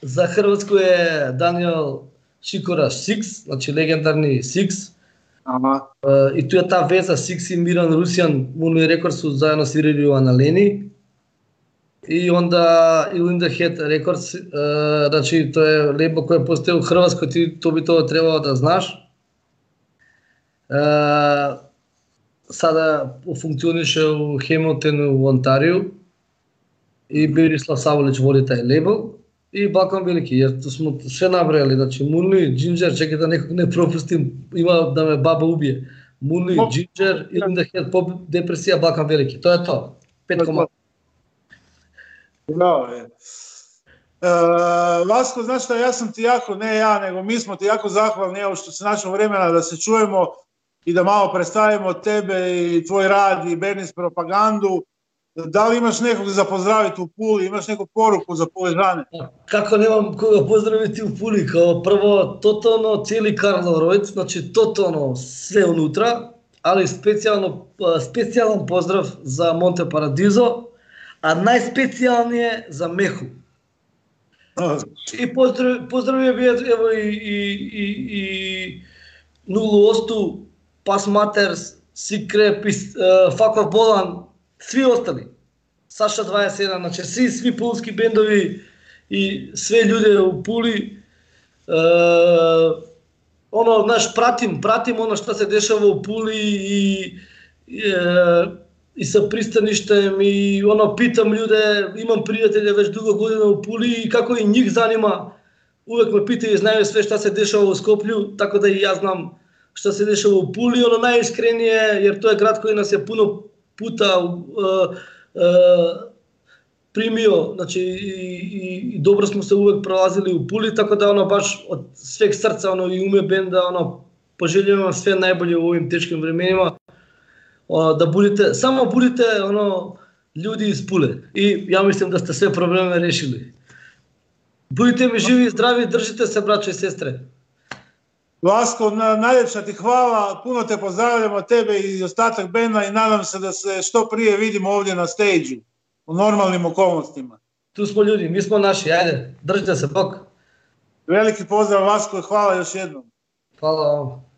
Za Hrvatsku je Daniel Šikora Six, znači legendarni Six. Aha. Uh, i tu je ta veza Six i Miran Rusijan, Moonlee Records su zajedno svirili u Analeni. I onda Ill in the Head Records, uh, znači to je label koji postoji u Hrvatskoj, ti to bi to trebalo da znaš. Uh, sada funkcioniše u Hamiltonu u Ontariju i Birislav Savolić vodi taj label i Balkan Veliki, jer tu smo sve nabrali, znači Moonlee, Ginger, čekaj da nekog ne propustim, ima da me baba ubije, Moonlee, no. Ginger, Idem da Head, Pop Depresija, Balkan Veliki, to je to, pet komada. Bravo je. Uh, Vasko, znaš šta, ja sam ti jako, ne ja, nego mi smo ti jako zahvalni evo što se našlo vremena da se čujemo i da malo predstavimo tebe i tvoj rad i Bernays Propagandu. Da li imaš nekog za pozdraviti u Puli, imaš neku poruku za Puležane? Kako nemam koga pozdraviti u Puli, kao prvo totalno cijeli Karlovac, znači totalno sve unutra, ali specijalan pozdrav za Monte Paradizo, a najspecijalnije za Mehu. I pozdravio bi evo i, i, i, i nula osam, Pas Maters, Sikre, uh, Fakor Bolan, svi ostali. Saša dvadeset jedan, znači svi, svi pulski bendovi i sve ljude u Puli. Uh, ono, znaš, pratim, pratim ono što se dešava u Puli i... i uh, i sa pristaništem i ono pitam ljude, imam prijatelje već dugo godina u Puli i kako i njih zanima, uvek me pitaju i znaju sve šta se dešava u Skoplju, tako da i ja znam šta se dešava u Puli, ono najiskrenije, jer to je grad koji nas je puno puta uh, uh, primio, znači i, i, i dobro smo se uvek prolazili u Puli, tako da ono baš od sveg srca ono i ume benda ono poželjujem vam sve najbolje u ovim teškim vremenima. Da budete, samo budite ono, ljudi iz Pule i ja mislim da ste sve probleme rešili. Budite mi živi i zdravi, držite se braćo i sestre. Vasko, najljepša ti hvala, puno te pozdravljamo, tebe i ostatak benda i nadam se da se što prije vidimo ovdje na stage-u, u normalnim okolnostima. Tu smo ljudi, mi smo naši, ajde, držite se, bok. Veliki pozdrav Vasko i hvala još jednom. Hvala vam.